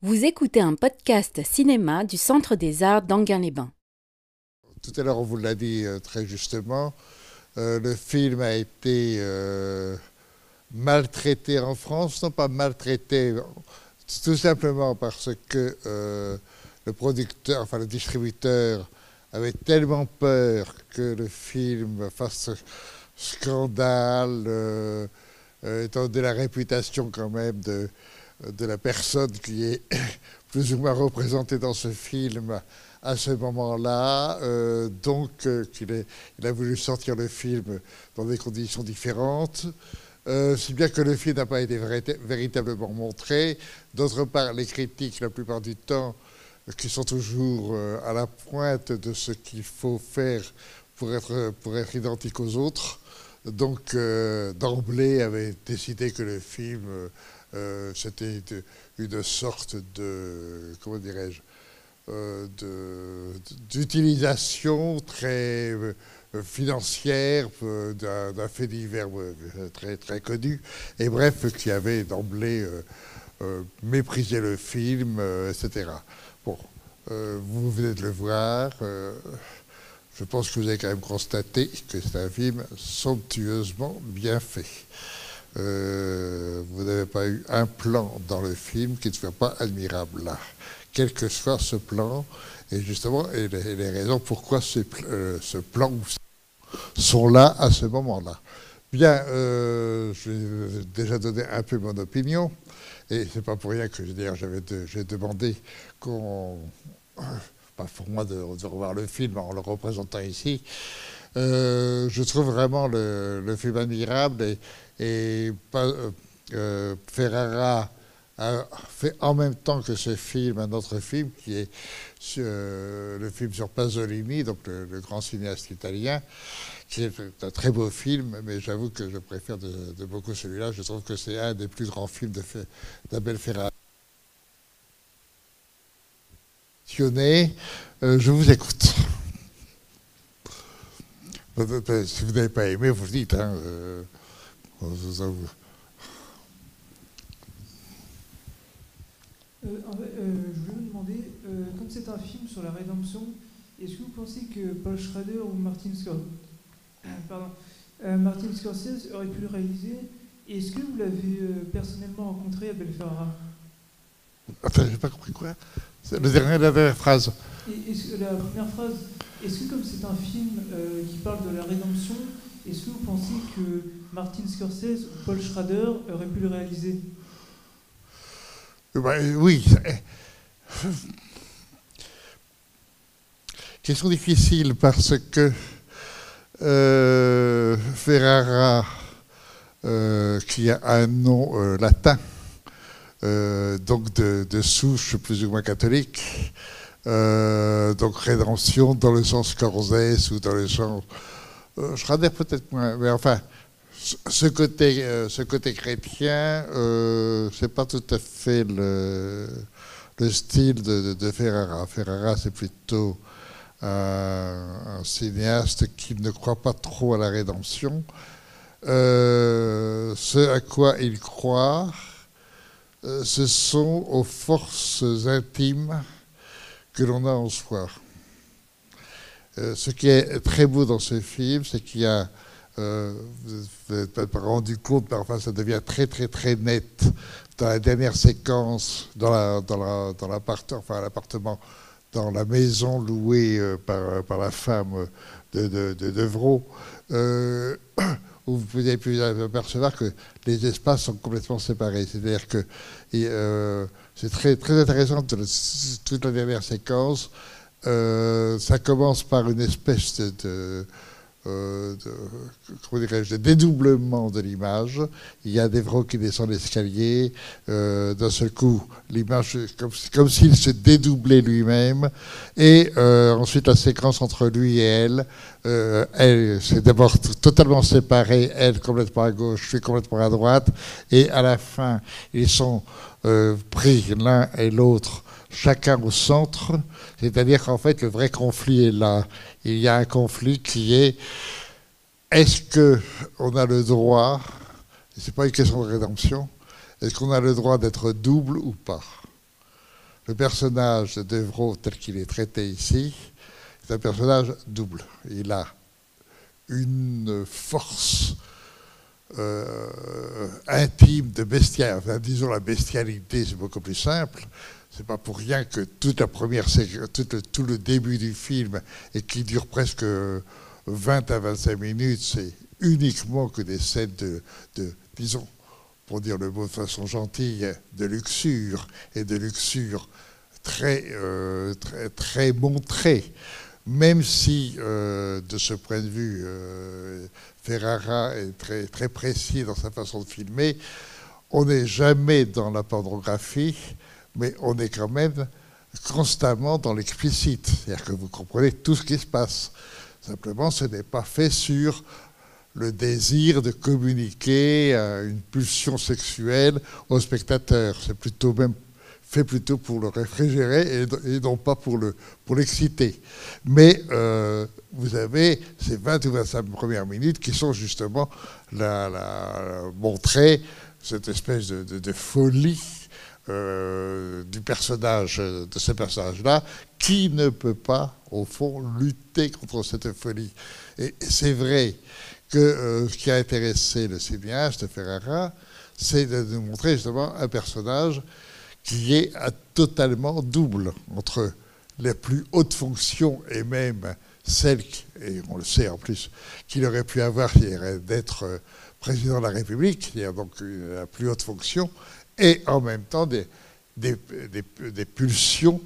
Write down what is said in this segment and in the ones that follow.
Vous écoutez un podcast cinéma du Centre des Arts d'Enghien-les-Bains. Tout à l'heure, on vous l'a dit très justement, le film a été maltraité en France. Non pas maltraité, tout simplement parce que le producteur, enfin le distributeur, avait tellement peur que le film fasse scandale, étant donné la réputation quand même de la personne qui est plus ou moins représentée dans ce film à ce moment-là, donc il a voulu sortir le film dans des conditions différentes, si bien que le film n'a pas été véritablement montré. D'autre part, les critiques, la plupart du temps, qui sont toujours à la pointe de ce qu'il faut faire pour être identique aux autres, donc d'emblée avaient décidé que le film... c'était une sorte de, comment dirais-je, d'utilisation très financière d'un fait divers très, très connu, et bref, qui avait d'emblée méprisé le film, etc. Bon, vous venez de le voir, je pense que vous avez quand même constaté que c'est un film somptueusement bien fait. Vous n'avez pas eu un plan dans le film qui ne soit pas admirable là, quel que soit ce plan, et justement les raisons pourquoi ce plan sont là à ce moment-là. Bien, je vais déjà donner un peu mon opinion, et c'est pas pour rien que d'ailleurs j'ai demandé qu'on, pas pour moi de revoir le film en le représentant ici. Je trouve vraiment le film admirable et Ferrara a fait en même temps que ce film un autre film qui est le film sur Pasolini, donc le grand cinéaste italien, qui est un très beau film, mais j'avoue que je préfère de beaucoup celui-là. Je trouve que c'est un des plus grands films d'Abel Ferrara. Je vous écoute. Si vous n'avez pas aimé, vous le dites. Hein, je voulais vous demander, comme c'est un film sur la rédemption, est-ce que vous pensez que Paul Schrader ou Martin Scorsese aurait pu le réaliser? Est-ce que vous l'avez personnellement rencontré à Abel Ferrara? Attends, j'ai pas compris quoi. C'est le dernier de la dernière phrase. La première phrase. Est-ce que comme c'est un film qui parle de la rédemption, est-ce que vous pensez que Martin Scorsese ou Paul Schrader auraient pu le réaliser? Ben, oui. Question difficile parce que Ferrara, qui a un nom latin, donc de souche plus ou moins catholique, donc rédemption dans le sens Scorsese ou dans le sens Schrader peut-être moins, mais enfin ce côté chrétien, c'est pas tout à fait le style de Ferrara. Ferrara, c'est plutôt un cinéaste qui ne croit pas trop à la rédemption. Ce à quoi il croit, ce sont aux forces intimes que l'on a en soi. Ce qui est très beau dans ce film, c'est qu'il y a, vous n'êtes pas rendu compte, mais enfin ça devient très très très net dans la dernière séquence, l'appartement, dans la maison louée par la femme de Devereaux, où vous pouvez plus apercevoir que les espaces sont complètement séparés. C'est-à-dire que c'est très, très intéressant, toute la dernière séquence. Ça commence par une espèce de dédoublement de l'image. Il y a Devereaux qui descend l'escalier. D'un seul coup, l'image, comme s'il se dédoublait lui-même. Et ensuite, la séquence entre lui et elle. Elle, c'est d'abord totalement séparé. Elle, complètement à gauche, lui, complètement à droite. Et à la fin, ils sont pris l'un et l'autre, chacun au centre, c'est-à-dire qu'en fait le vrai conflit est là. Il y a un conflit qui est: est-ce qu'on a le droit, et ce n'est pas une question de rédemption, est-ce qu'on a le droit d'être double ou pas? le personnage de Devereaux tel qu'il est traité ici est un personnage double. Il a une force intime de bestiaire. Enfin, disons la bestialité, c'est beaucoup plus simple. C'est pas pour rien que toute la première, tout le début du film, et qui dure presque 20 à 25 minutes, c'est uniquement que des scènes de disons, pour dire le mot de façon gentille, de luxure, et de luxure très montrée. Même si, de ce point de vue, Ferrara est très précis dans sa façon de filmer, on n'est jamais dans la pornographie, mais on est quand même constamment dans l'explicite. C'est-à-dire que vous comprenez tout ce qui se passe. Simplement, ce n'est pas fait sur le désir de communiquer une pulsion sexuelle au spectateur. C'est plutôt même fait plutôt pour le réfrigérer et non pas pour l'exciter. Mais vous avez ces 20 ou 25 premières minutes qui sont justement montrer cette espèce de folie de ce personnage-là, qui ne peut pas, au fond, lutter contre cette folie. Et c'est vrai que ce qui a intéressé le cinéaste Ferrara, c'est de nous montrer justement un personnage qui est totalement double entre les plus hautes fonctions et même celles, et on le sait en plus, qu'il aurait pu avoir d'être président de la République, c'est-à-dire donc la plus haute fonction, et en même temps des pulsions,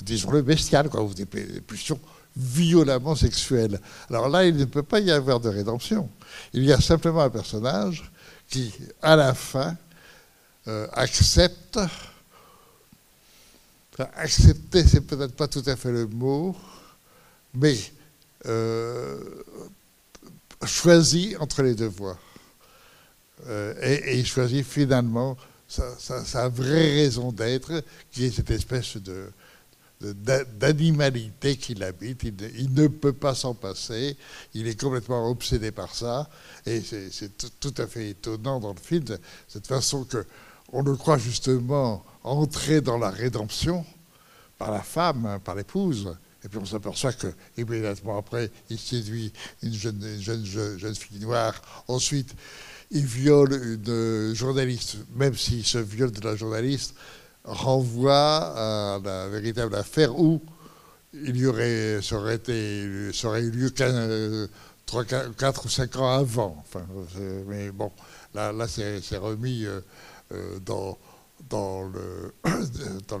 disons-le, bestiales, quoi, des pulsions violemment sexuelles. Alors là, il ne peut pas y avoir de rédemption. Il y a simplement un personnage qui, à la fin, accepter, c'est peut-être pas tout à fait le mot, mais choisit entre les deux voies. Et il choisit finalement sa vraie raison d'être, qui est cette espèce d'animalité qui l'habite. Il ne peut pas s'en passer, il est complètement obsédé par ça, et c'est tout à fait étonnant dans le film, cette façon qu'on le croit justement entrer dans la rédemption par la femme, par l'épouse, et puis on s'aperçoit qu'immédiatement après, il séduit une jeune fille noire, ensuite il viole une journaliste, même si ce viol de la journaliste renvoie à la véritable affaire où ça aurait eu lieu 4 ou 5 ans avant. Enfin, mais bon, là c'est remis dans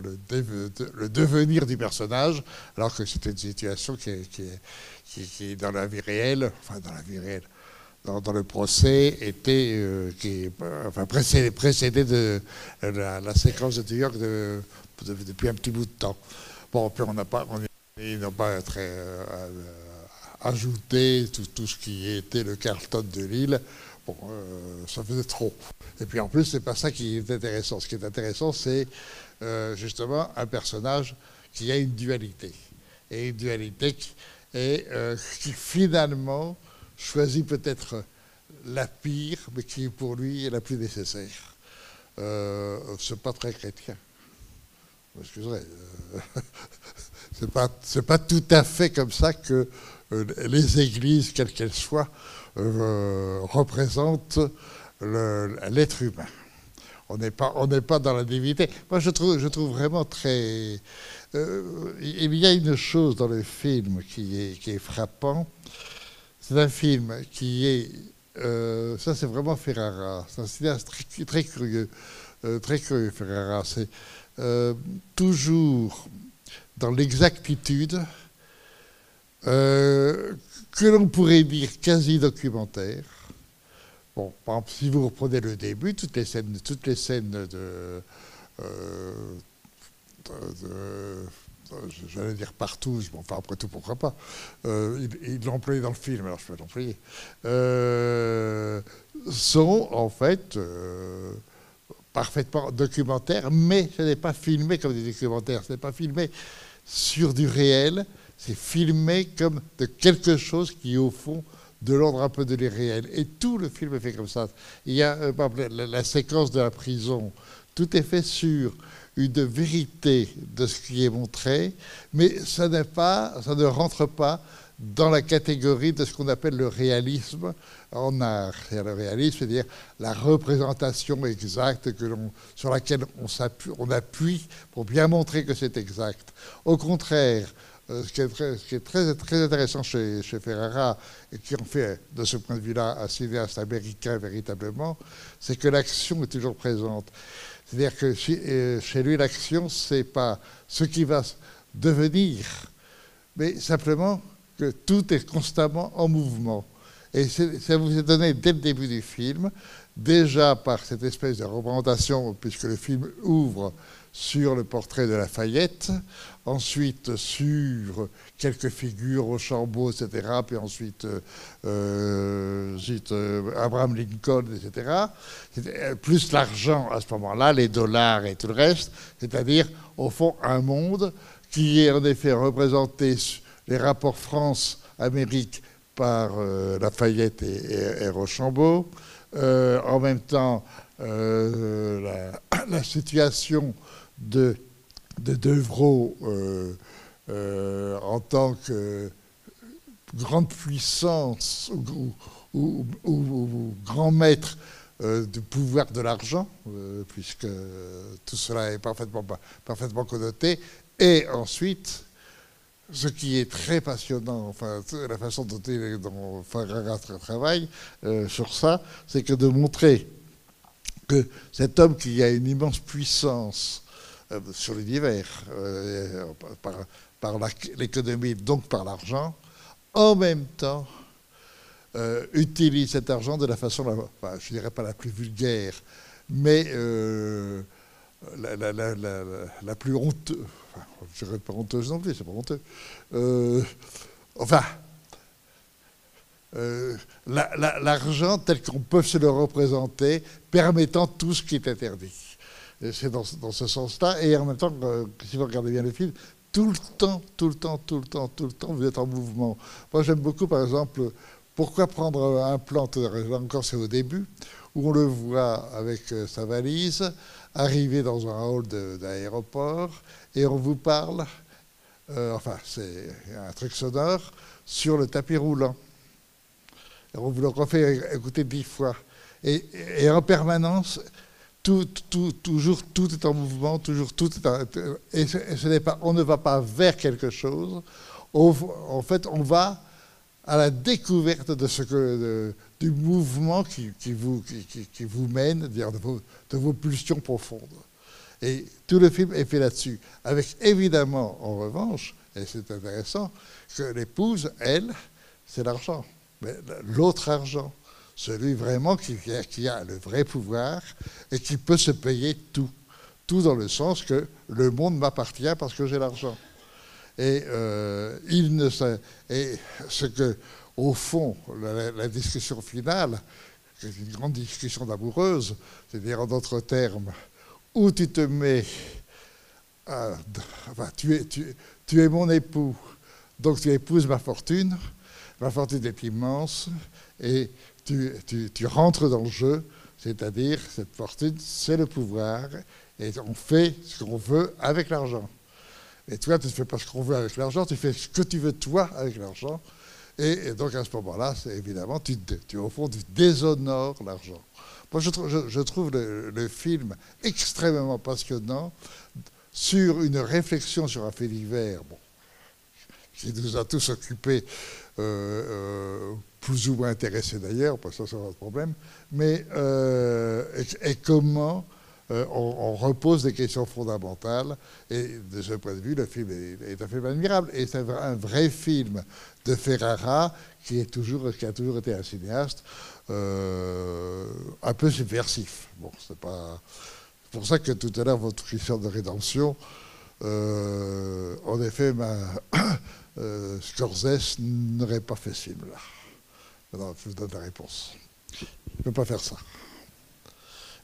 le devenir du personnage, alors que c'était une situation qui est dans la vie réelle, enfin dans la vie réelle, dans le procès, était précédé de la séquence de New York depuis un petit bout de temps. Bon, puis ils n'ont pas très ajouté tout ce qui était le Carlton de Lille. Bon, ça faisait trop. Et puis en plus, c'est pas ça qui est intéressant. Ce qui est intéressant, c'est justement un personnage qui a une dualité. Et une dualité qui finalement choisit peut-être la pire, mais qui pour lui est la plus nécessaire. C'est pas très chrétien. M'excuserez. C'est pas tout à fait comme ça que les églises, quelles qu'elles soient, représentent l'être humain. On n'est pas dans la divinité. Moi, je trouve vraiment très... il y a une chose dans le film qui est frappant. C'est un film qui est... ça, c'est vraiment Ferrara. C'est un cinéaste très curieux. Très curieux, Ferrara. C'est toujours dans l'exactitude que l'on pourrait dire quasi-documentaire. Bon, par exemple, si vous reprenez le début, toutes les scènes de... j'allais dire partout, bon, enfin après tout pourquoi pas, ils l'ont employé dans le film, alors je peux l'employer, sont en fait parfaitement documentaires, mais ce n'est pas filmé comme des documentaires, ce n'est pas filmé sur du réel, c'est filmé comme de quelque chose qui est au fond de l'ordre un peu de l'irréel. Et tout le film est fait comme ça. Il y a la séquence de la prison tout à fait sur une vérité de ce qui est montré, mais ça n'est pas, ça ne rentre pas dans la catégorie de ce qu'on appelle le réalisme en art. Le réalisme, c'est-à-dire la représentation exacte que sur laquelle on appuie pour bien montrer que c'est exact. Au contraire, ce qui est très intéressant chez Ferrara, et qui en fait, de ce point de vue-là, un cinéaste américain véritablement, c'est que l'action est toujours présente. C'est-à-dire que chez lui, l'action, ce n'est pas ce qui va devenir, mais simplement que tout est constamment en mouvement. Et ça vous est donné dès le début du film, déjà par cette espèce de représentation, puisque le film ouvre sur le portrait de Lafayette, ensuite sur quelques figures, Rochambeau, etc., puis ensuite Abraham Lincoln, etc., plus l'argent à ce moment-là, les dollars et tout le reste, c'est-à-dire, au fond, un monde qui est en effet représenté les rapports France-Amérique par Lafayette et Rochambeau, en même temps la situation de Devereaux en tant que grande puissance ou grand maître du pouvoir de l'argent, puisque tout cela est parfaitement connoté, et ensuite ce qui est très passionnant, enfin, la façon dont Ferrara travaille sur ça, c'est que de montrer que cet homme qui a une immense puissance sur l'univers, par l'économie, donc par l'argent, en même temps utilise cet argent de la façon, enfin, je ne dirais pas la plus vulgaire, mais la plus honteuse. Enfin, je ne dirais pas honteuse non plus, c'est pas honteux. L'argent tel qu'on peut se le représenter, permettant tout ce qui est interdit. C'est dans ce sens-là, et en même temps, si vous regardez bien le film, tout le temps, vous êtes en mouvement. Moi, j'aime beaucoup, par exemple, pourquoi prendre un plan, là encore c'est au début, où on le voit avec sa valise, arriver dans un hall d'aéroport, et on vous parle, enfin c'est un truc sonore, sur le tapis roulant. Et on vous le refait écouter 10 fois. Et en permanence, toujours tout est en mouvement, toujours tout est en... Et ce n'est pas, on ne va pas vers quelque chose, en fait on va à la découverte de du mouvement qui vous mène, c'est-à-dire de vos pulsions profondes. Et tout le film est fait là-dessus. Avec évidemment, en revanche, et c'est intéressant, que l'épouse, elle, c'est l'argent. Mais l'autre argent, celui vraiment qui a le vrai pouvoir et qui peut se payer tout. Tout dans le sens que le monde m'appartient parce que j'ai l'argent. Et, ce que, au fond, la discussion finale, qui est une grande discussion d'amoureuse, c'est-à-dire en d'autres termes, où tu te mets, enfin, tu es mon époux, donc tu épouses ma fortune est immense, et tu rentres dans le jeu, c'est-à-dire cette fortune, c'est le pouvoir, et on fait ce qu'on veut avec l'argent. Et toi, tu ne fais pas ce qu'on veut avec l'argent, tu fais ce que tu veux toi avec l'argent. Et donc à ce moment-là, évidemment, au fond, tu déshonores l'argent. Moi, je trouve le film extrêmement passionnant sur une réflexion sur un fait divers, bon, qui nous a tous occupés, plus ou moins intéressés d'ailleurs, parce que ça, c'est notre problème, mais et comment... on repose des questions fondamentales, et de ce point de vue, le film est un film admirable. Et c'est un vrai film de Ferrara qui a toujours été un cinéaste un peu subversif. Bon, c'est pas... pour ça que tout à l'heure, votre question de rédemption, en effet, Scorsese n'aurait pas fait ce film-là. Maintenant, je vous donne la réponse. Je ne peux pas faire ça.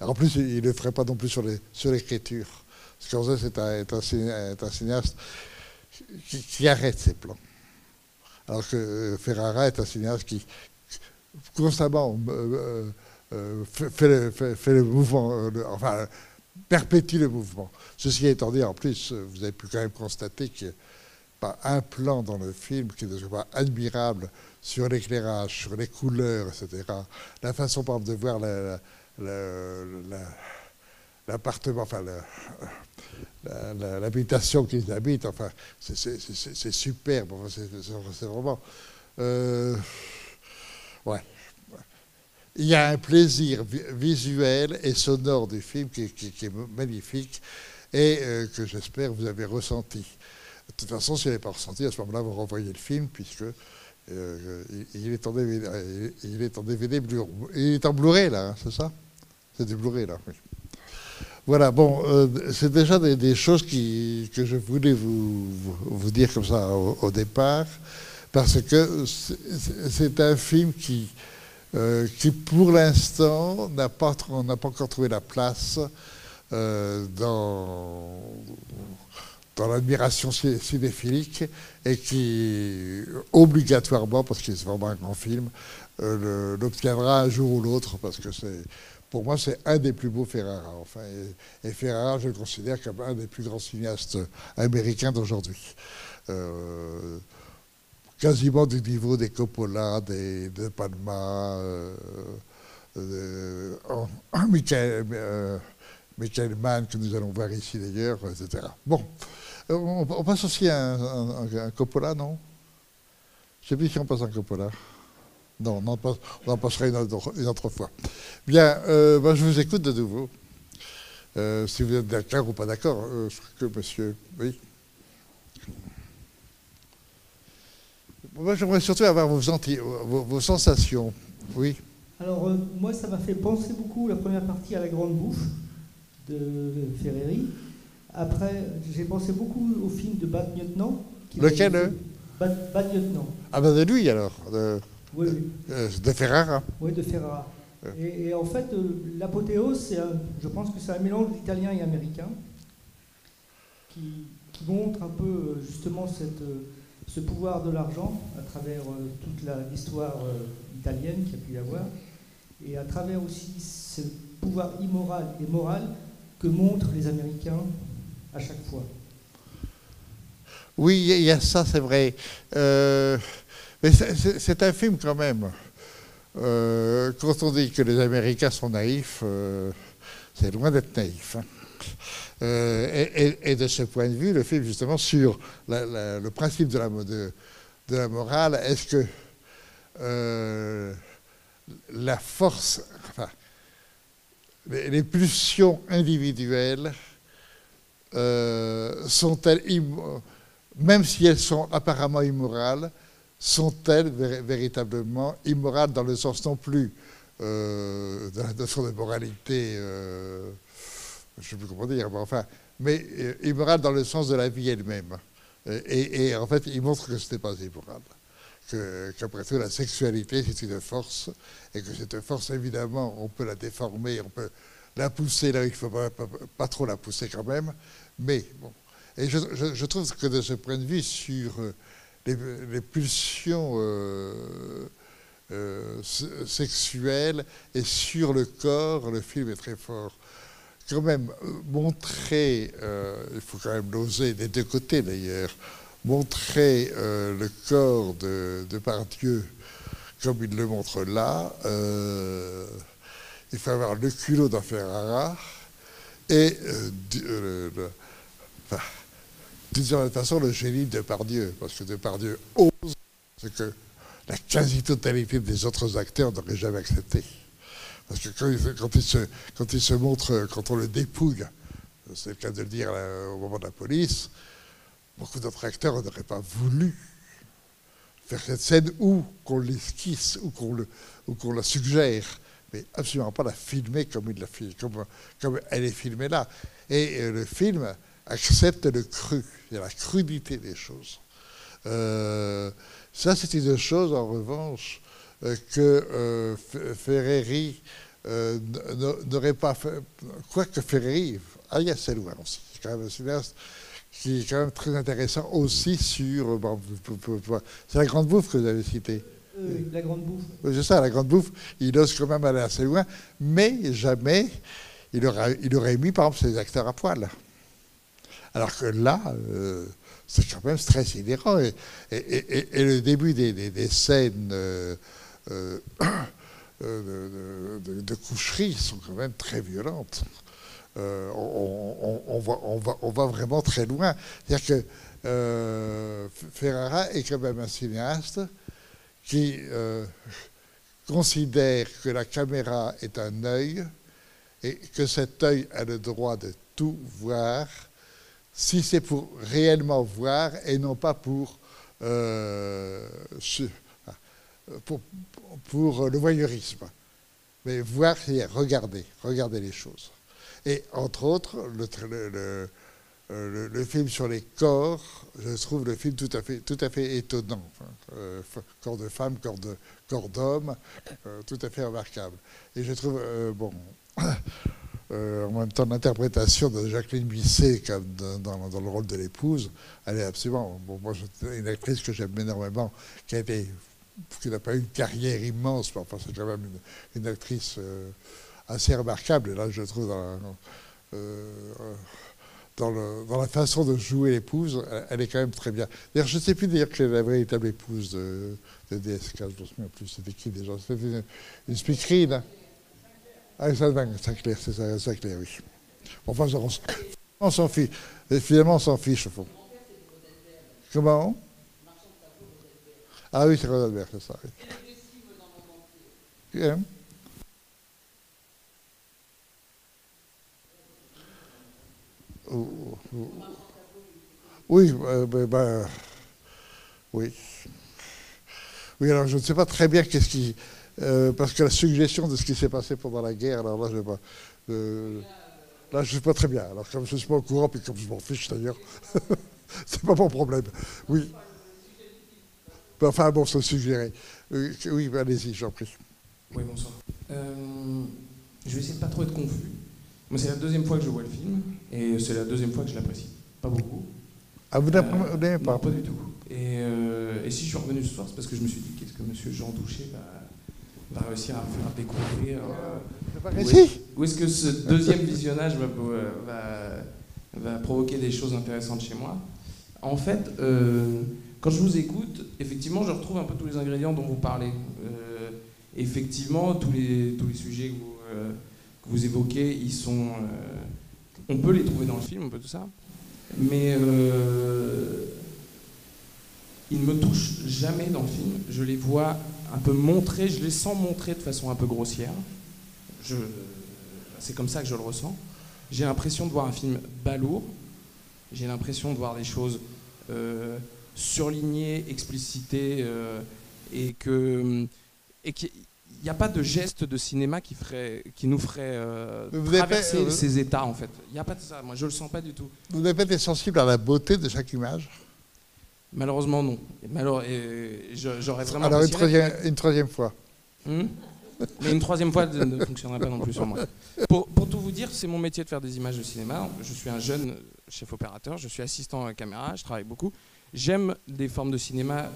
En plus, il ne le ferait pas non plus sur l'écriture. Scorsese est un cinéaste qui arrête ses plans. Alors que Ferrara est un cinéaste qui constamment fait le mouvement, enfin, perpétue le mouvement. Ceci étant dit, en plus, vous avez pu quand même constater qu'il n'y a pas un plan dans le film qui ne soit pas admirable sur l'éclairage, sur les couleurs, etc. La façon, par exemple, de voir l'appartement, enfin, l'habitation qu'ils habitent, enfin, c'est superbe, enfin, c'est vraiment... ouais. Il y a un plaisir visuel et sonore du film qui est magnifique et que j'espère vous avez ressenti. De toute façon, si vous ne l'avez pas ressenti, à ce moment-là, vous renvoyez le film puisque il est en DVD, il est en Blu-ray là, hein, c'est ça? C'est du Blu-ray là, oui. Voilà, bon, c'est déjà des choses que je voulais vous dire comme ça au départ parce que c'est un film qui pour l'instant n'a pas encore trouvé la place dans l'admiration cinéphilique et qui obligatoirement, parce que c'est vraiment un grand film, l'obtiendra un jour ou l'autre parce que pour moi c'est un des plus beaux Ferrara, enfin, et Ferrara je le considère comme un des plus grands cinéastes américains d'aujourd'hui. Quasiment du niveau des Coppola, de Palma, Michael Mann, que nous allons voir ici d'ailleurs, etc. Bon, on passe aussi à un Coppola, non? Je ne sais plus si on passe à un Coppola. Non, on en passera une autre fois. Bien, moi, je vous écoute de nouveau. Si vous êtes d'accord ou pas d'accord, je crois que monsieur... Oui. Moi, j'aimerais surtout avoir vos sensations. Oui. Alors, moi, ça m'a fait penser beaucoup la première partie à La grande bouffe de Ferreri. Après, j'ai pensé beaucoup au film de Bad Lieutenant. Lequel Bad Lieutenant. Ah ben de lui, alors. Oui, oui. De Ferrara. Oui, de Ferrara. Et en fait, l'apothéose, je pense que c'est un mélange d'italien et américain qui montre un peu, justement, ce pouvoir de l'argent à travers toute l'histoire italienne qu'il y a pu y avoir et à travers aussi ce pouvoir immoral et moral que montrent les Américains à chaque fois. Oui, il y a ça, c'est vrai. Mais c'est un film quand même. Quand on dit que les Américains sont naïfs, c'est loin d'être naïf. Hein. Et de ce point de vue, le film justement sur le principe de la morale, est-ce que la force, enfin, les pulsions individuelles sont-elles, même si elles sont apparemment immorales, sont-elles véritablement immorales dans le sens non plus de la notion de moralité je ne sais plus comment dire, mais enfin, mais immoral dans le sens de la vie elle-même. Et en fait, il montre que ce n'est pas immoral. Qu'après tout, la sexualité, c'est une force, et que cette force, évidemment, on peut la déformer, on peut la pousser, là, il ne faut pas trop la pousser quand même, mais bon. Et je trouve que de ce point de vue, sur les pulsions sexuelles et sur le corps, le film est très fort. Quand même montrer, il faut quand même l'oser des deux côtés d'ailleurs, montrer le corps de Depardieu comme il le montre là, il faut avoir le culot d'un Ferrara et d'une certaine façon le génie de Depardieu, parce que Depardieu ose ce que la quasi-totalité des autres acteurs n'auraient jamais accepté. Parce que quand il se montre, quand on le dépouille, c'est le cas de le dire là, au moment de la police, beaucoup d'autres acteurs n'auraient pas voulu faire cette scène ou qu'on l'esquisse ou qu'on la suggère, mais absolument pas la filmer comme elle est filmée là. Et le film accepte le cru, la crudité des choses. Ça, c'est une chose, en revanche, que Ferreri n'aurait pas fait. Quoique Ferreri aille assez loin aussi. C'est quand même un cinéaste qui est quand même très intéressant aussi sur... Bon, c'est La grande bouffe que vous avez citée. La grande bouffe. C'est ça, La grande bouffe. Il ose quand même aller assez loin, mais jamais il aurait mis, par exemple, ses acteurs à poil. Alors que là, c'est quand même très sidérant. Et le début des scènes de coucherie sont quand même très violentes. On va vraiment très loin. C'est-à-dire que Ferrara est quand même un cinéaste qui considère que la caméra est un œil et que cet œil a le droit de tout voir si c'est pour réellement voir et non pas pour, pour le voyeurisme. Mais voir, c'est regarder les choses. Et entre autres, le film sur les corps, je trouve le film tout à fait étonnant. Corps de femme, corps d'homme, tout à fait remarquable. Et je trouve, en même temps, l'interprétation de Jacqueline Bisset comme dans le rôle de l'épouse, elle est absolument... Bon, moi, c'est une actrice que j'aime énormément, qui n'a pas eu une carrière immense, mais enfin, c'est quand même une actrice assez remarquable. Et là, je trouve dans la façon de jouer l'épouse, elle est quand même très bien. D'ailleurs, je ne sais plus dire que la véritable épouse de DSK, je ne me souviens plus, c'était qui déjà? C'était une speakerine. Hein. Ah, Sinclair, c'est ça, Sinclair, oui. Enfin, on s'en fiche. Et finalement, on s'en fiche, au fond. Comment? Ah oui, c'est Rosa de Baudet-Ber, c'est ça. Oui. Oui, oui. Oui, alors je ne sais pas très bien qu'est-ce qui... parce que la suggestion de ce qui s'est passé pendant la guerre, alors là, je ne sais pas. Là, je ne sais pas très bien. Alors, comme je ne suis pas au courant, puis comme je m'en fiche d'ailleurs, c'est pas mon problème. Oui. Enfin, bon, ça suggérait. Oui, ben, allez-y, j'en prie. Oui, bonsoir. Je vais essayer de ne pas trop être confus. Moi, c'est la deuxième fois que je vois le film, et c'est la deuxième fois que je l'apprécie. Pas beaucoup. Ah, vous n'aimez pas? Non, pas du tout. Et si je suis revenu ce soir, c'est parce que je me suis dit, qu'est-ce que M. Jean Douchet va réussir à faire découvrir où est-ce que ce deuxième visionnage va provoquer des choses intéressantes chez moi. En fait, quand je vous écoute, effectivement, je retrouve un peu tous les ingrédients dont vous parlez. Effectivement, tous les sujets que vous évoquez, ils sont... on peut les trouver dans le film, on peut tout ça. Mais ils ne me touchent jamais dans le film. Je les vois un peu montrés, je les sens montrés de façon un peu grossière. C'est comme ça que je le ressens. J'ai l'impression de voir un film balourd. J'ai l'impression de voir des choses surlignées, explicitées, et qu'il n'y a pas de geste de cinéma qui nous ferait traverser ces états, en fait. Il n'y a pas de ça. Moi, je ne le sens pas du tout. Vous n'avez pas été sensible à la beauté de chaque image? Malheureusement, non. J'aurais vraiment... Alors, une troisième fois. Mais une troisième fois ne fonctionnera pas non plus sur moi. Pour tout vous dire, c'est mon métier de faire des images de cinéma. Je suis un jeune chef opérateur, je suis assistant à la caméra, je travaille beaucoup. J'aime des formes de cinéma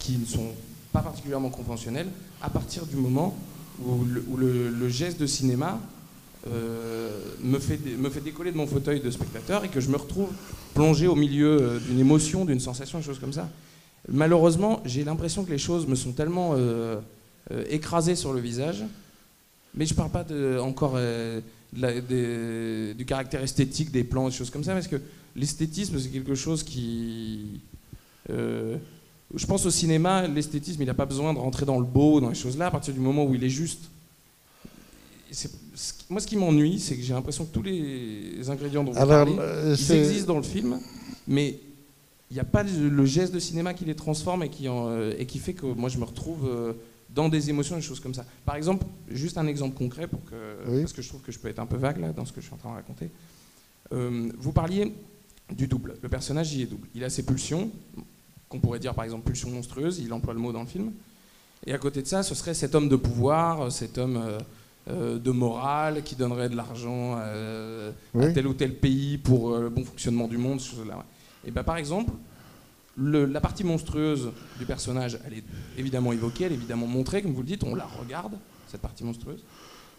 qui ne sont pas particulièrement conventionnelles à partir du moment où le geste de cinéma me fait décoller de mon fauteuil de spectateur et que je me retrouve plongé au milieu d'une émotion, d'une sensation, des choses comme ça. Malheureusement, j'ai l'impression que les choses me sont tellement écrasées sur le visage, mais je ne parle pas du caractère esthétique des plans, des choses comme ça, parce que l'esthétisme, c'est quelque chose qui... je pense au cinéma, l'esthétisme, il n'a pas besoin de rentrer dans le beau, dans les choses-là, à partir du moment où il est juste. Moi, ce qui m'ennuie, c'est que j'ai l'impression que tous les ingrédients dont vous parlez, ils existent dans le film, mais il n'y a pas le geste de cinéma qui les transforme et qui fait que moi, je me retrouve dans des émotions, des choses comme ça. Par exemple, juste un exemple concret, parce que je trouve que je peux être un peu vague là, dans ce que je suis en train de raconter. Vous parliez du double. Le personnage, il est double. Il a ses pulsions, qu'on pourrait dire par exemple pulsions monstrueuses, il emploie le mot dans le film. Et à côté de ça, ce serait cet homme de pouvoir, cet homme... de morale, qui donnerait de l'argent à tel ou tel pays pour le bon fonctionnement du monde. Et ben, par exemple, la partie monstrueuse du personnage, elle est évidemment évoquée, elle est évidemment montrée, comme vous le dites, on la regarde, cette partie monstrueuse.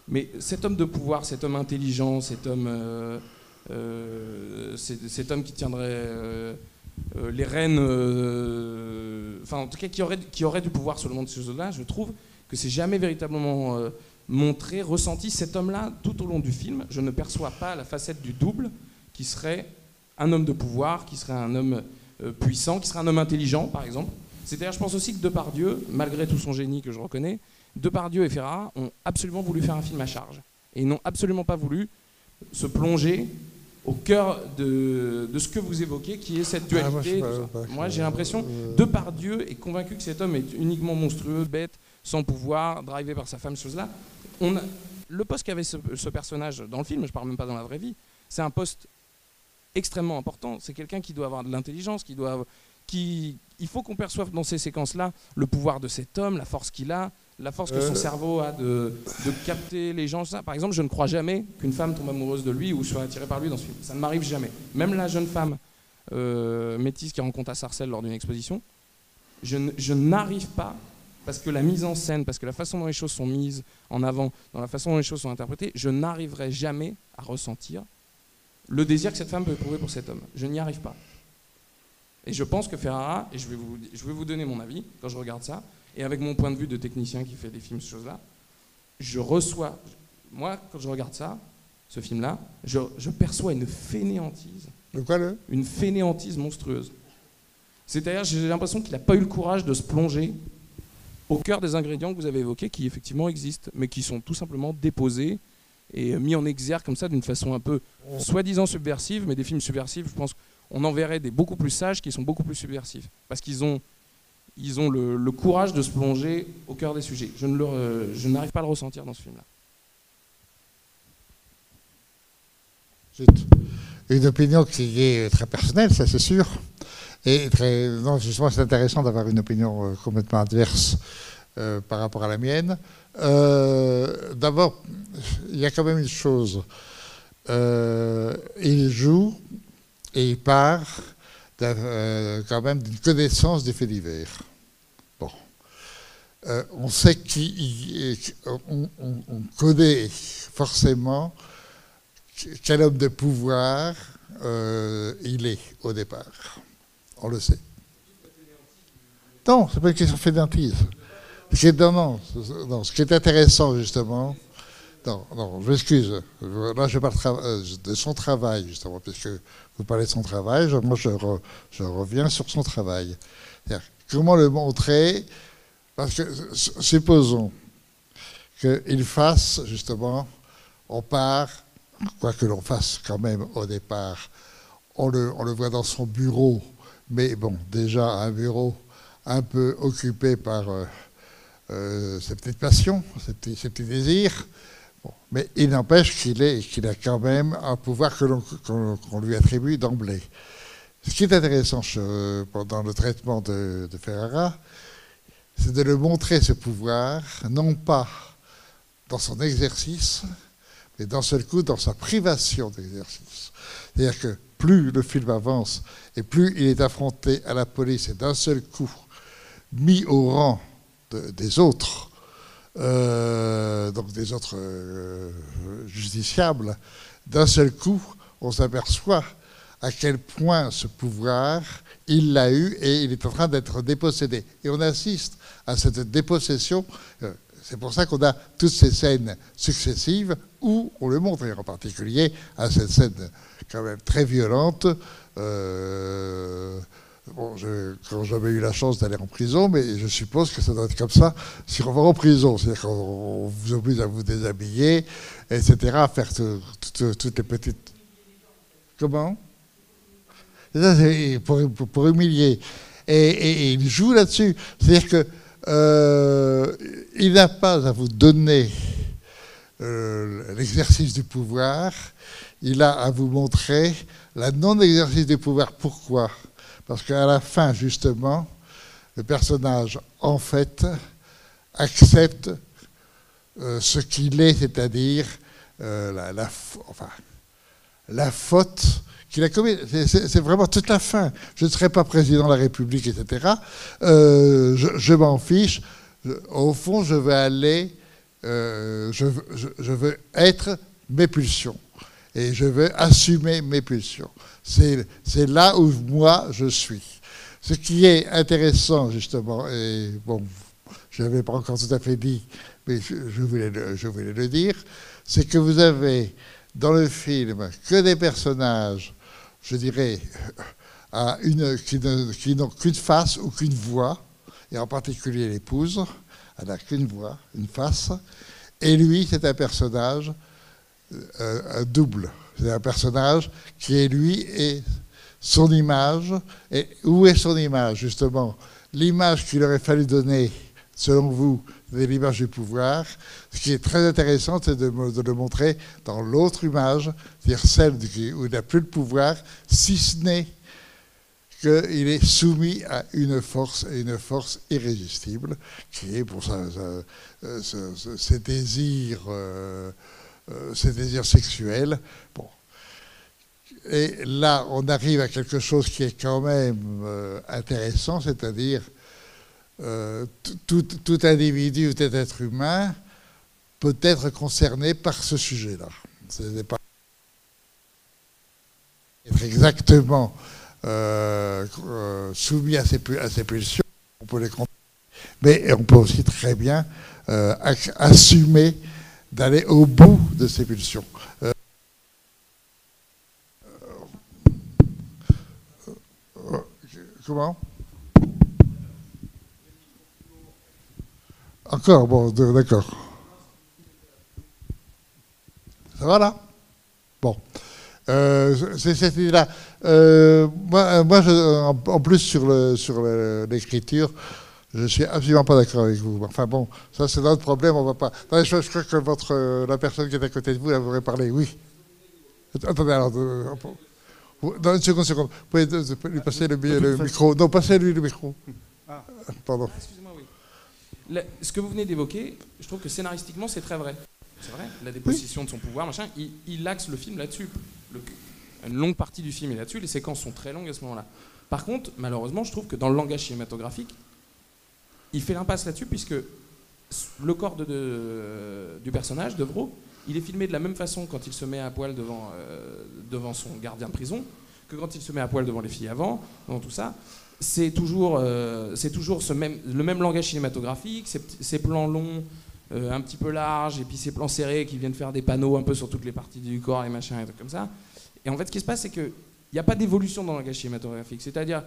Mais cet homme de pouvoir, cet homme intelligent, cet homme qui tiendrait les rênes, enfin en tout cas qui aurait du pouvoir sur le monde de ces là, je trouve que c'est jamais véritablement montré, ressenti. Cet homme-là, tout au long du film, je ne perçois pas la facette du double qui serait un homme de pouvoir, qui serait un homme puissant, qui serait un homme intelligent, par exemple. C'est-à-dire, je pense aussi que Depardieu, malgré tout son génie que je reconnais, Depardieu et Ferrara ont absolument voulu faire un film à charge. Et ils n'ont absolument pas voulu se plonger au cœur de ce que vous évoquez, qui est cette dualité. Moi, j'ai l'impression, Depardieu est convaincu que cet homme est uniquement monstrueux, bête, sans pouvoir, drivé par sa femme, chose-là. Le poste qu'avait ce personnage dans le film, je parle même pas dans la vraie vie, c'est un poste extrêmement important. C'est quelqu'un qui doit avoir de l'intelligence, qui doit... il faut qu'on perçoive dans ces séquences-là le pouvoir de cet homme, la force qu'il a, la force que son cerveau a de capter les gens. Ça, par exemple, je ne crois jamais qu'une femme tombe amoureuse de lui ou soit attirée par lui dans ce film. Ça ne m'arrive jamais. Même la jeune femme métisse qui rencontre à Sarcelles lors d'une exposition, je n'arrive pas, parce que la mise en scène, parce que la façon dont les choses sont mises en avant, dans la façon dont les choses sont interprétées, je n'arriverai jamais à ressentir le désir que cette femme peut éprouver pour cet homme. Je n'y arrive pas. Et je pense que Ferrara, et je vais vous donner mon avis quand je regarde ça, et avec mon point de vue de technicien qui fait des films, ces choses-là, moi, quand je regarde ça, ce film-là, je perçois une fainéantise. De quoi, le ? Une fainéantise monstrueuse. C'est-à-dire, j'ai l'impression qu'il n'a pas eu le courage de se plonger au cœur des ingrédients que vous avez évoqués, qui effectivement existent, mais qui sont tout simplement déposés et mis en exergue comme ça d'une façon un peu soi-disant subversive, mais des films subversifs, je pense qu'on en verrait des beaucoup plus sages qui sont beaucoup plus subversifs, parce qu'ils ont... Ils ont le courage de se plonger au cœur des sujets. Je n'arrive pas à le ressentir dans ce film-là. Une opinion qui est très personnelle, ça c'est sûr. Et très, non, justement, c'est intéressant d'avoir une opinion complètement adverse par rapport à la mienne. D'abord, il y a quand même une chose. Il joue et il part quand même d'une connaissance des faits divers. Bon. On sait qu'on connaît forcément quel homme de pouvoir il est au départ. On le sait. Non, c'est pas une question de fainéantise. Ce qui est intéressant, justement... Non, je m'excuse. Là, je parle de son travail, justement, puisque vous parlez de son travail. Moi, je reviens sur son travail. Comment le montrer? Parce que, supposons qu'il fasse, justement, on part, quoi que l'on fasse quand même au départ, on le voit dans son bureau, mais bon, déjà un bureau un peu occupé par ses petites passions, ses petits désirs. Bon, mais il n'empêche qu'il a quand même un pouvoir qu'on lui attribue d'emblée. Ce qui est intéressant dans le traitement de Ferrara, c'est de le montrer, ce pouvoir, non pas dans son exercice, mais d'un seul coup dans sa privation d'exercice. C'est-à-dire que plus le film avance et plus il est affronté à la police et d'un seul coup mis au rang des autres, donc des autres justiciables, d'un seul coup, on s'aperçoit à quel point ce pouvoir, il l'a eu et il est en train d'être dépossédé. Et on assiste à cette dépossession. C'est pour ça qu'on a toutes ces scènes successives où on le montre, et en particulier à cette scène quand même très violente. Bon, quand j'avais eu la chance d'aller en prison, mais je suppose que ça doit être comme ça si on va en prison. C'est-à-dire qu'on vous oblige à vous déshabiller, etc., à faire toutes les petites... Comment ? Ça, c'est pour humilier. Et il joue là-dessus. C'est-à-dire qu'il n'a pas à vous donner l'exercice du pouvoir, il a à vous montrer la non-exercice du pouvoir. Pourquoi ? Parce qu'à la fin, justement, le personnage, en fait, accepte ce qu'il est, c'est-à-dire la faute qu'il a commise. C'est vraiment toute la fin. Je ne serai pas président de la République, etc. Je m'en fiche. Au fond, je vais aller je veux être mes pulsions et je veux assumer mes pulsions. C'est là où moi je suis. Ce qui est intéressant justement, et bon, je n'avais pas encore tout à fait dit, mais je voulais le dire, c'est que vous avez dans le film que des personnages, je dirais, qui n'ont qu'une face ou qu'une voix, et en particulier l'épouse, elle n'a qu'une voix, une face, et lui, c'est un personnage double. C'est un personnage qui est lui et son image. Et où est son image, justement? L'image qu'il aurait fallu donner, selon vous, c'est l'image du pouvoir. Ce qui est très intéressant, c'est de le montrer dans l'autre image, c'est-à-dire celle où il n'a plus le pouvoir, si ce n'est qu'il est soumis à une force irrésistible, qui est pour ses désirs sexuels. Bon. Et là, on arrive à quelque chose qui est quand même intéressant, c'est-à-dire tout individu ou tout être humain peut être concerné par ce sujet-là. Ce n'est pas être exactement soumis à ces pulsions, on peut les comprendre, mais on peut aussi très bien assumer d'aller au bout de ces pulsions. Comment? Encore, bon, d'accord. Ça va là? Bon. C'est cette idée-là. En plus, sur l'écriture, je suis absolument pas d'accord avec vous. Enfin bon, ça c'est notre problème, on va pas... Non, je crois que la personne qui est à côté de vous, elle voudrait parler, oui. Attendez, alors... Dans une seconde. Vous pouvez lui passer le micro. Non, passez-lui le micro. Ah. Pardon. Ah, excusez-moi, oui. Ce que vous venez d'évoquer, je trouve que scénaristiquement, c'est très vrai. C'est vrai, la déposition de son pouvoir, machin, il axe le film là-dessus. Une longue partie du film est là-dessus, les séquences sont très longues à ce moment-là. Par contre, malheureusement, je trouve que dans le langage cinématographique, il fait l'impasse là-dessus, puisque le corps du personnage, Devereaux, il est filmé de la même façon quand il se met à poil devant son gardien de prison que quand il se met à poil devant les filles avant, dans tout ça. C'est toujours, le même langage cinématographique, ces plans longs, un petit peu larges, et puis ces plans serrés qui viennent faire des panneaux un peu sur toutes les parties du corps, les machins, et trucs comme ça. Et en fait, ce qui se passe, c'est qu'il n'y a pas d'évolution dans le langage cinématographique. C'est-à-dire,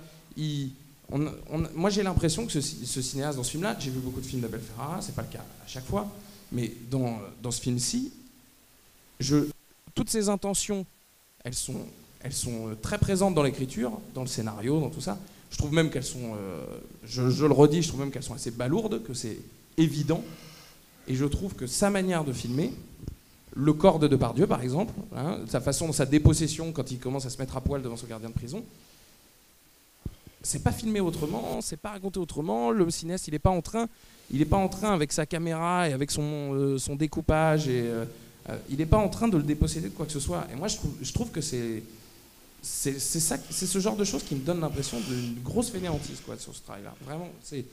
moi j'ai l'impression que ce cinéaste, dans ce film-là, j'ai vu beaucoup de films d'Abel Ferrara, c'est pas le cas à chaque fois, mais dans ce film-ci, toutes ces intentions, elles sont très présentes dans l'écriture, dans le scénario, dans tout ça. Je trouve même qu'elles sont, je le redis, je trouve même qu'elles sont assez balourdes, que c'est évident. Et je trouve que sa manière de filmer, le corps de Depardieu par exemple, hein, sa façon, sa dépossession quand il commence à se mettre à poil devant son gardien de prison, c'est pas filmé autrement, c'est pas raconté autrement. Le cinéaste, il n'est pas en train avec sa caméra et avec son découpage et... il n'est pas en train de le déposséder de quoi que ce soit. Et moi, je trouve que c'est ce genre de choses qui me donne l'impression d'une grosse fainéantise sur ce travail-là. Vraiment, c'est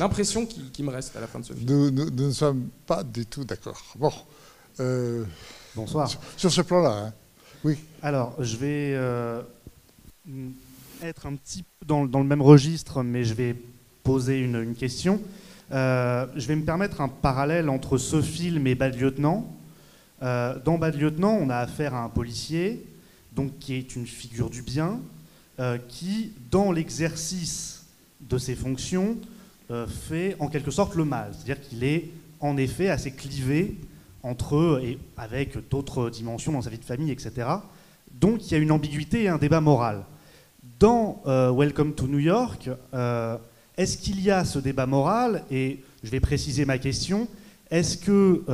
l'impression qui me reste à la fin de ce film. Nous ne sommes pas du tout d'accord. Bon. Bonsoir. Sur ce plan-là, hein. Oui. Alors, je vais être un petit peu dans le même registre, mais je vais poser une question. Je vais me permettre un parallèle entre ce film et Bad Lieutenant. Dans Bad Lieutenant, on a affaire à un policier, donc qui est une figure du bien, qui, dans l'exercice de ses fonctions, fait en quelque sorte le mal. C'est-à-dire qu'il est en effet assez clivé entre eux et avec d'autres dimensions dans sa vie de famille, etc. Donc il y a une ambiguïté et un débat moral. Dans Welcome to New York, est-ce qu'il y a ce débat moral? Et je vais préciser ma question. Est-ce que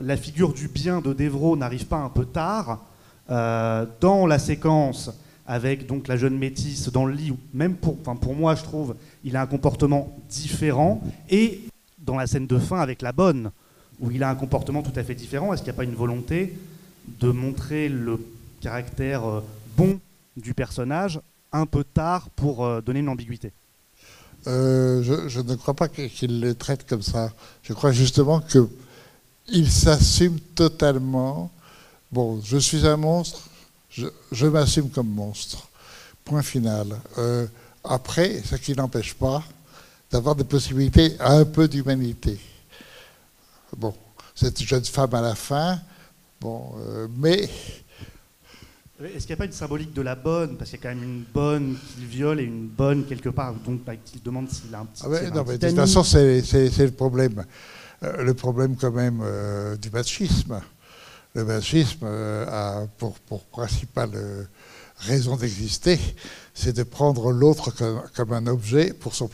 la figure du bien de Devereaux n'arrive pas un peu tard dans la séquence avec donc la jeune métisse dans le lit où même pour moi, je trouve, il a un comportement différent. Et dans la scène de fin avec la bonne, où il a un comportement tout à fait différent. Est-ce qu'il n'y a pas une volonté de montrer le caractère bon du personnage un peu tard pour donner une ambiguïté? Je ne crois pas qu'il les traite comme ça. Je crois justement qu'il s'assume totalement. Bon, je suis un monstre, je m'assume comme monstre. Point final. Après, ce qui n'empêche pas d'avoir des possibilités à un peu d'humanité. Bon, cette jeune femme à la fin, bon, mais... Est-ce qu'il n'y a pas une symbolique de la bonne? Parce qu'il y a quand même une bonne qu'il viole et une bonne quelque part, donc il demande s'il a un petit... Ah ben, non, mais de toute façon, c'est le problème. Le problème quand même du machisme. Le machisme a pour principale raison d'exister, c'est de prendre l'autre comme un objet pour son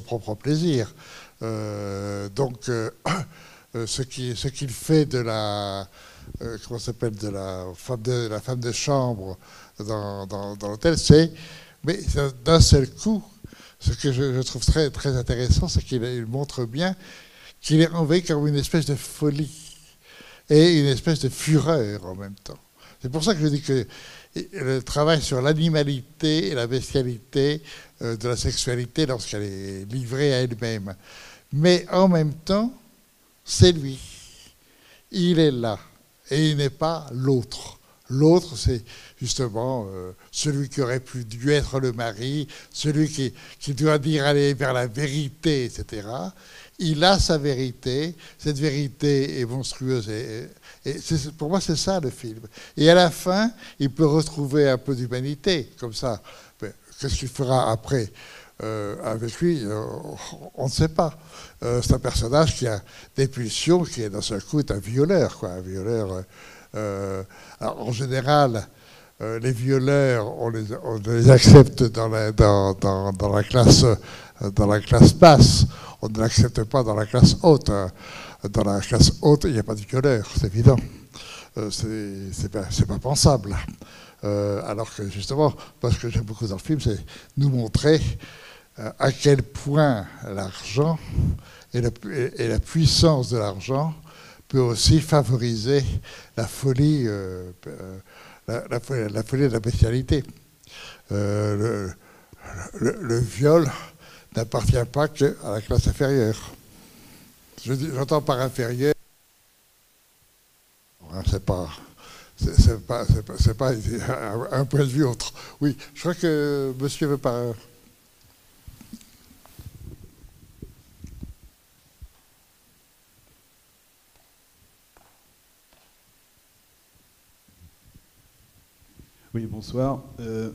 propre plaisir. Donc ce qu'il fait de la... Comment s'appelle, de la femme de chambre dans l'hôtel, c'est... Mais d'un seul coup, ce que je trouve très, très intéressant, c'est qu'il montre bien qu'il est envahi comme une espèce de folie et une espèce de fureur en même temps. C'est pour ça que je dis que le travail sur l'animalité et la bestialité de la sexualité lorsqu'elle est livrée à elle-même. Mais en même temps, c'est lui. Il est là. Et il n'est pas l'autre. L'autre, c'est justement celui qui aurait pu dû être le mari, celui qui doit dire aller vers la vérité, etc. Il a sa vérité. Cette vérité est monstrueuse. Et pour moi, c'est ça le film. Et à la fin, il peut retrouver un peu d'humanité, comme ça. Qu'est-ce qu'il fera après avec lui, on ne sait pas. C'est un personnage qui a des pulsions, qui est d'un seul coup est un violeur, quoi, un violeur. Alors, en général, les violeurs, on les accepte dans la classe basse. On ne l'accepte pas dans la classe haute. Dans la classe haute, il n'y a pas de violeur, c'est évident. C'est pas pensable. Alors que justement, parce que j'aime beaucoup dans le film, c'est nous montrer à quel point l'argent et la puissance de l'argent peut aussi favoriser la folie, la folie de la bestialité. Le viol n'appartient pas qu'à la classe inférieure. J'entends par inférieure, c'est pas... C'est pas un point de vue autre. Oui, je crois que monsieur veut pas... Oui, bonsoir.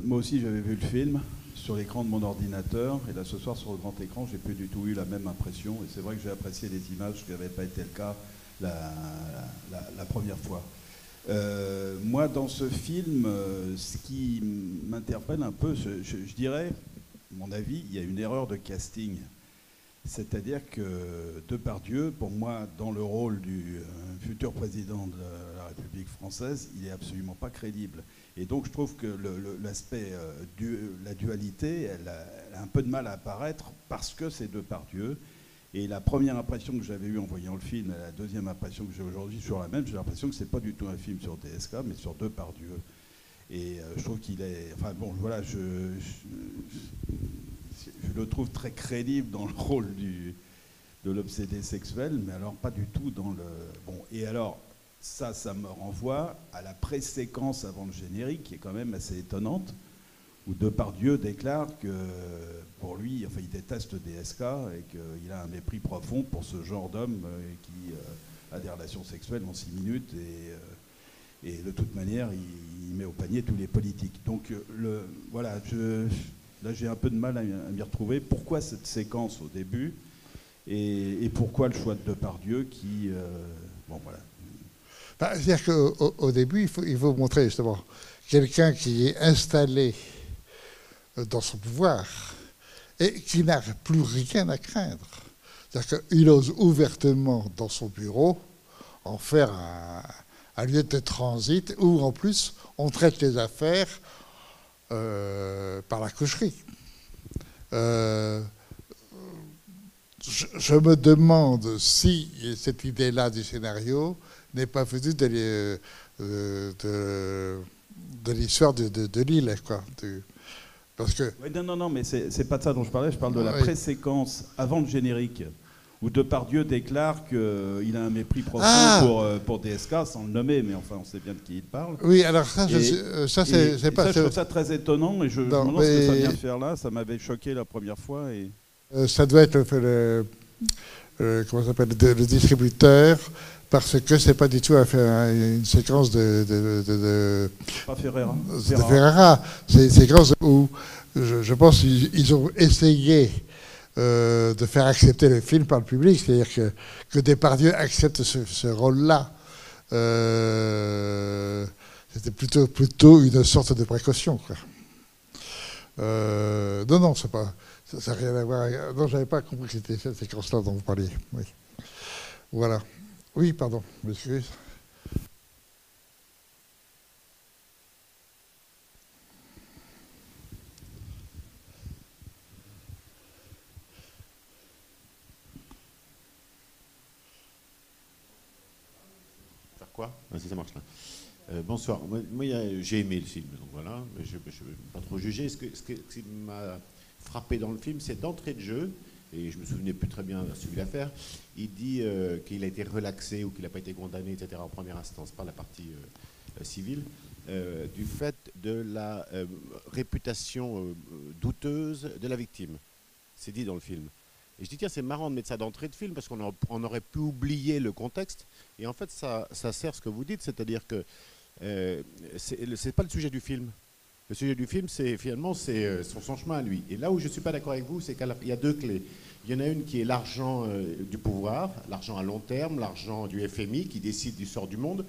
Moi aussi, j'avais vu le film sur l'écran de mon ordinateur. Et là, ce soir, sur le grand écran, j'ai plus du tout eu la même impression. Et c'est vrai que j'ai apprécié les images, ce qui n'avait pas été le cas la première fois. Moi, dans ce film, ce qui m'interpelle un peu, je dirais, à mon avis, il y a une erreur de casting. C'est-à-dire que Depardieu, pour moi, dans le rôle du futur président de la République française, il n'est absolument pas crédible. Et donc, je trouve que l'aspect la dualité, elle a un peu de mal à apparaître parce que c'est Depardieu. Et la première impression que j'avais eue en voyant le film, la deuxième impression que j'ai aujourd'hui, sur la même, j'ai l'impression que c'est pas du tout un film sur DSK, mais sur Depardieu. Et je trouve qu'il est... Enfin bon, voilà, je le trouve très crédible dans le rôle de l'obsédé sexuel, mais alors pas du tout dans le... Bon, et alors, ça me renvoie à la préséquence avant le générique, qui est quand même assez étonnante, où Depardieu déclare que... Pour lui, enfin, il déteste DSK et qu'il a un mépris profond pour ce genre d'homme qui a des relations sexuelles en 6 minutes et de toute manière, il met au panier tous les politiques. Donc voilà, là j'ai un peu de mal à m'y retrouver. Pourquoi cette séquence au début et pourquoi le choix de Depardieu qui... bon, voilà. Bah, c'est-à-dire qu'au début, il faut montrer justement quelqu'un qui est installé dans son pouvoir et qui n'a plus rien à craindre. C'est-à-dire qu'il ose ouvertement, dans son bureau, en faire un lieu de transit où, en plus, on traite les affaires par la cocherie. Je me demande si cette idée-là du scénario n'est pas venue de l'histoire de Lille, quoi, Parce que... Oui, non, mais c'est pas de ça dont je parlais. Je parle de la pré-séquence avant le générique, où Depardieu déclare qu'il a un mépris profond pour DSK, sans le nommer, mais enfin, on sait bien de qui il parle. Oui, alors ça, c'est pas... Ça, je trouve ça très étonnant, et je me demande ce que ça vient de faire là. Ça m'avait choqué la première fois. Et... ça doit être le distributeur, parce que c'est pas du tout une séquence de Ferrara. C'est une séquence où, je pense, ils ont essayé de faire accepter le film par le public, c'est-à-dire que Depardieu accepte ce rôle-là. C'était plutôt une sorte de précaution, quoi. Non, c'est pas... Ça n'a rien à voir. Non, j'avais pas compris que c'était cette séquence-là dont vous parliez. Oui. Voilà. Oui, pardon. Monsieur. Faire quoi? Ah, si ça marche là. Bonsoir. Moi, j'ai aimé le film, donc voilà. Je ne vais pas trop juger. Ce qui m'a frappé dans le film, c'est d'entrée de jeu, et je me souvenais plus très bien de celui d'affaires, il dit qu'il a été relaxé ou qu'il n'a pas été condamné, etc., en première instance, par la partie civile, du fait de la réputation douteuse de la victime. C'est dit dans le film. Et je dis, tiens, c'est marrant de mettre ça d'entrée de film, parce qu'on aurait pu oublier le contexte, et en fait, ça sert ce que vous dites, c'est-à-dire que c'est pas le sujet du film. Le sujet du film, c'est finalement son chemin à lui. Et là où je ne suis pas d'accord avec vous, c'est qu'il y a deux clés. Il y en a une qui est l'argent du pouvoir, l'argent à long terme, l'argent du FMI qui décide du sort du monde.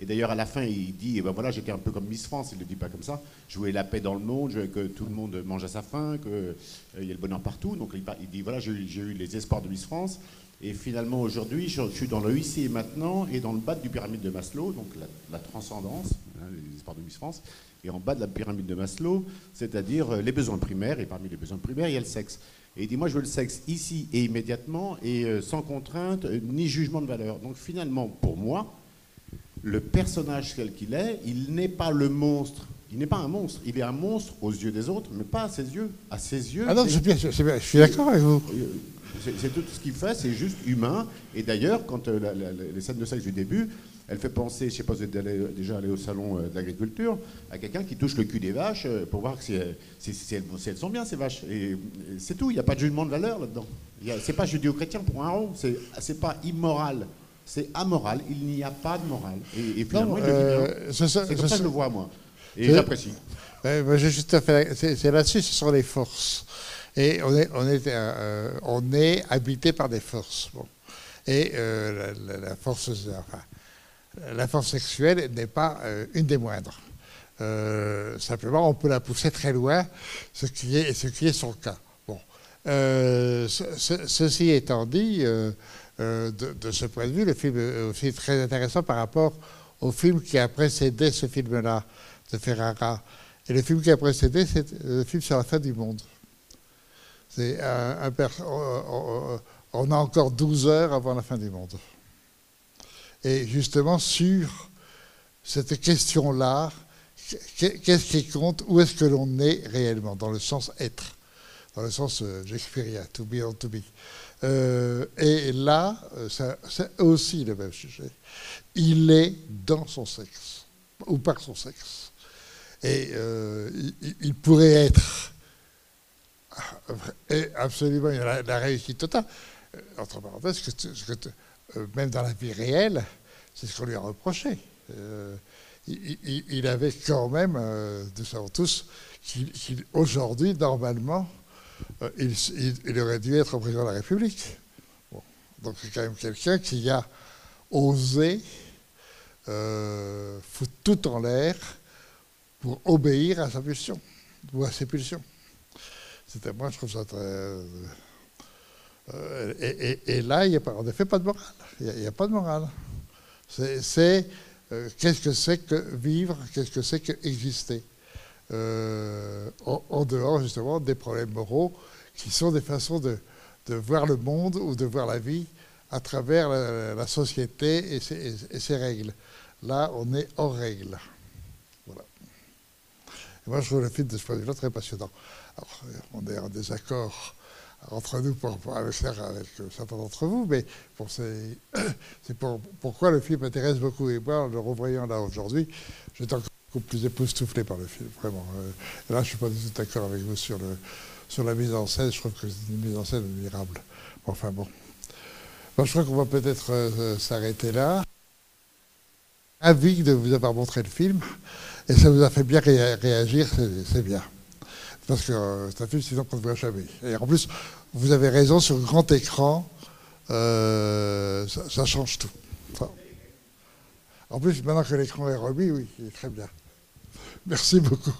Et d'ailleurs, à la fin, il dit, eh ben voilà, j'étais un peu comme Miss France, il ne le dit pas comme ça. Je voulais la paix dans le monde, je voulais que tout le monde mange à sa faim, qu'il y ait le bonheur partout. Donc il dit, voilà, j'ai eu les espoirs de Miss France. Et finalement, aujourd'hui, je suis dans le ici et maintenant et dans le bas du pyramide de Maslow, donc la transcendance, hein, les espoirs de Miss France. Et en bas de la pyramide de Maslow, c'est-à-dire les besoins primaires, et parmi les besoins primaires, il y a le sexe. Et il dit, moi, je veux le sexe ici et immédiatement, et sans contrainte, ni jugement de valeur. Donc finalement, pour moi, le personnage tel qu'il est, il n'est pas le monstre. Il n'est pas un monstre. Il est un monstre aux yeux des autres, mais pas à ses yeux. À ses yeux... Ah non, je suis d'accord avec vous. C'est tout ce qu'il fait, c'est juste humain. Et d'ailleurs, quand les scènes de sexe du début... Elle fait penser, je ne sais pas si vous êtes déjà allé au salon de l'agriculture, à quelqu'un qui touche le cul des vaches pour voir si elles sont bien, ces vaches. Et c'est tout, il n'y a pas de jugement de valeur là-dedans. Ce n'est pas judéo-chrétien pour un rond, ce n'est pas immoral, c'est amoral, il n'y a pas de morale. Et finalement, c'est comme ça que je le vois, moi. Et j'apprécie. C'est là-dessus, ce sont les forces. Et on est habité par des forces. Bon. Et la force... Enfin, la force sexuelle n'est pas une des moindres. Simplement, on peut la pousser très loin, ce qui est son cas. Bon. Ceci étant dit, de ce point de vue, le film est aussi très intéressant par rapport au film qui a précédé ce film-là, de Ferrara. Et le film qui a précédé, c'est le film sur la fin du monde. C'est on a encore 12 heures avant la fin du monde. Et justement, sur cette question-là, qu'est-ce qui compte? Où est-ce que l'on est réellement? Dans le sens être, dans le sens j'expérience, to be or to be. Et là, c'est aussi le même sujet. Il est dans son sexe, ou par son sexe. Et il pourrait être absolument la réussite totale. Entre parenthèses, même dans la vie réelle, c'est ce qu'on lui a reproché. Il avait quand même, nous savons tous, qu'aujourd'hui, normalement, il aurait dû être président de la République. Bon. Donc c'est quand même quelqu'un qui a osé foutre tout en l'air pour obéir à sa pulsion, ou à ses pulsions. C'était moi, je trouve ça très... Et là, il n'y a en effet pas de morale. Il n'y a pas de morale. C'est qu'est-ce que c'est que vivre, qu'est-ce que c'est que exister, en dehors justement des problèmes moraux qui sont des façons de voir le monde ou de voir la vie à travers la société et ses règles. Là, on est hors règles. Voilà. Et moi, je trouve le film de ce point de vue-là très passionnant. Alors, on est en désaccord entre nous, avec certains d'entre vous, mais bon, c'est pourquoi le film m'intéresse beaucoup. Et moi, en le revoyant là aujourd'hui, j'étais encore plus époustouflé par le film, vraiment. Et là, je ne suis pas du tout d'accord avec vous sur, sur la mise en scène. Je trouve que c'est une mise en scène admirable. Enfin bon. Bon, je crois qu'on va peut-être s'arrêter là. Ravi de vous avoir montré le film, et ça vous a fait bien réagir, c'est bien. Parce que c'est un film sinon qu'on ne voit jamais. Et en plus, vous avez raison, sur grand écran, ça change tout. Enfin, en plus, maintenant que l'écran est remis, oui, il est très bien. Merci beaucoup.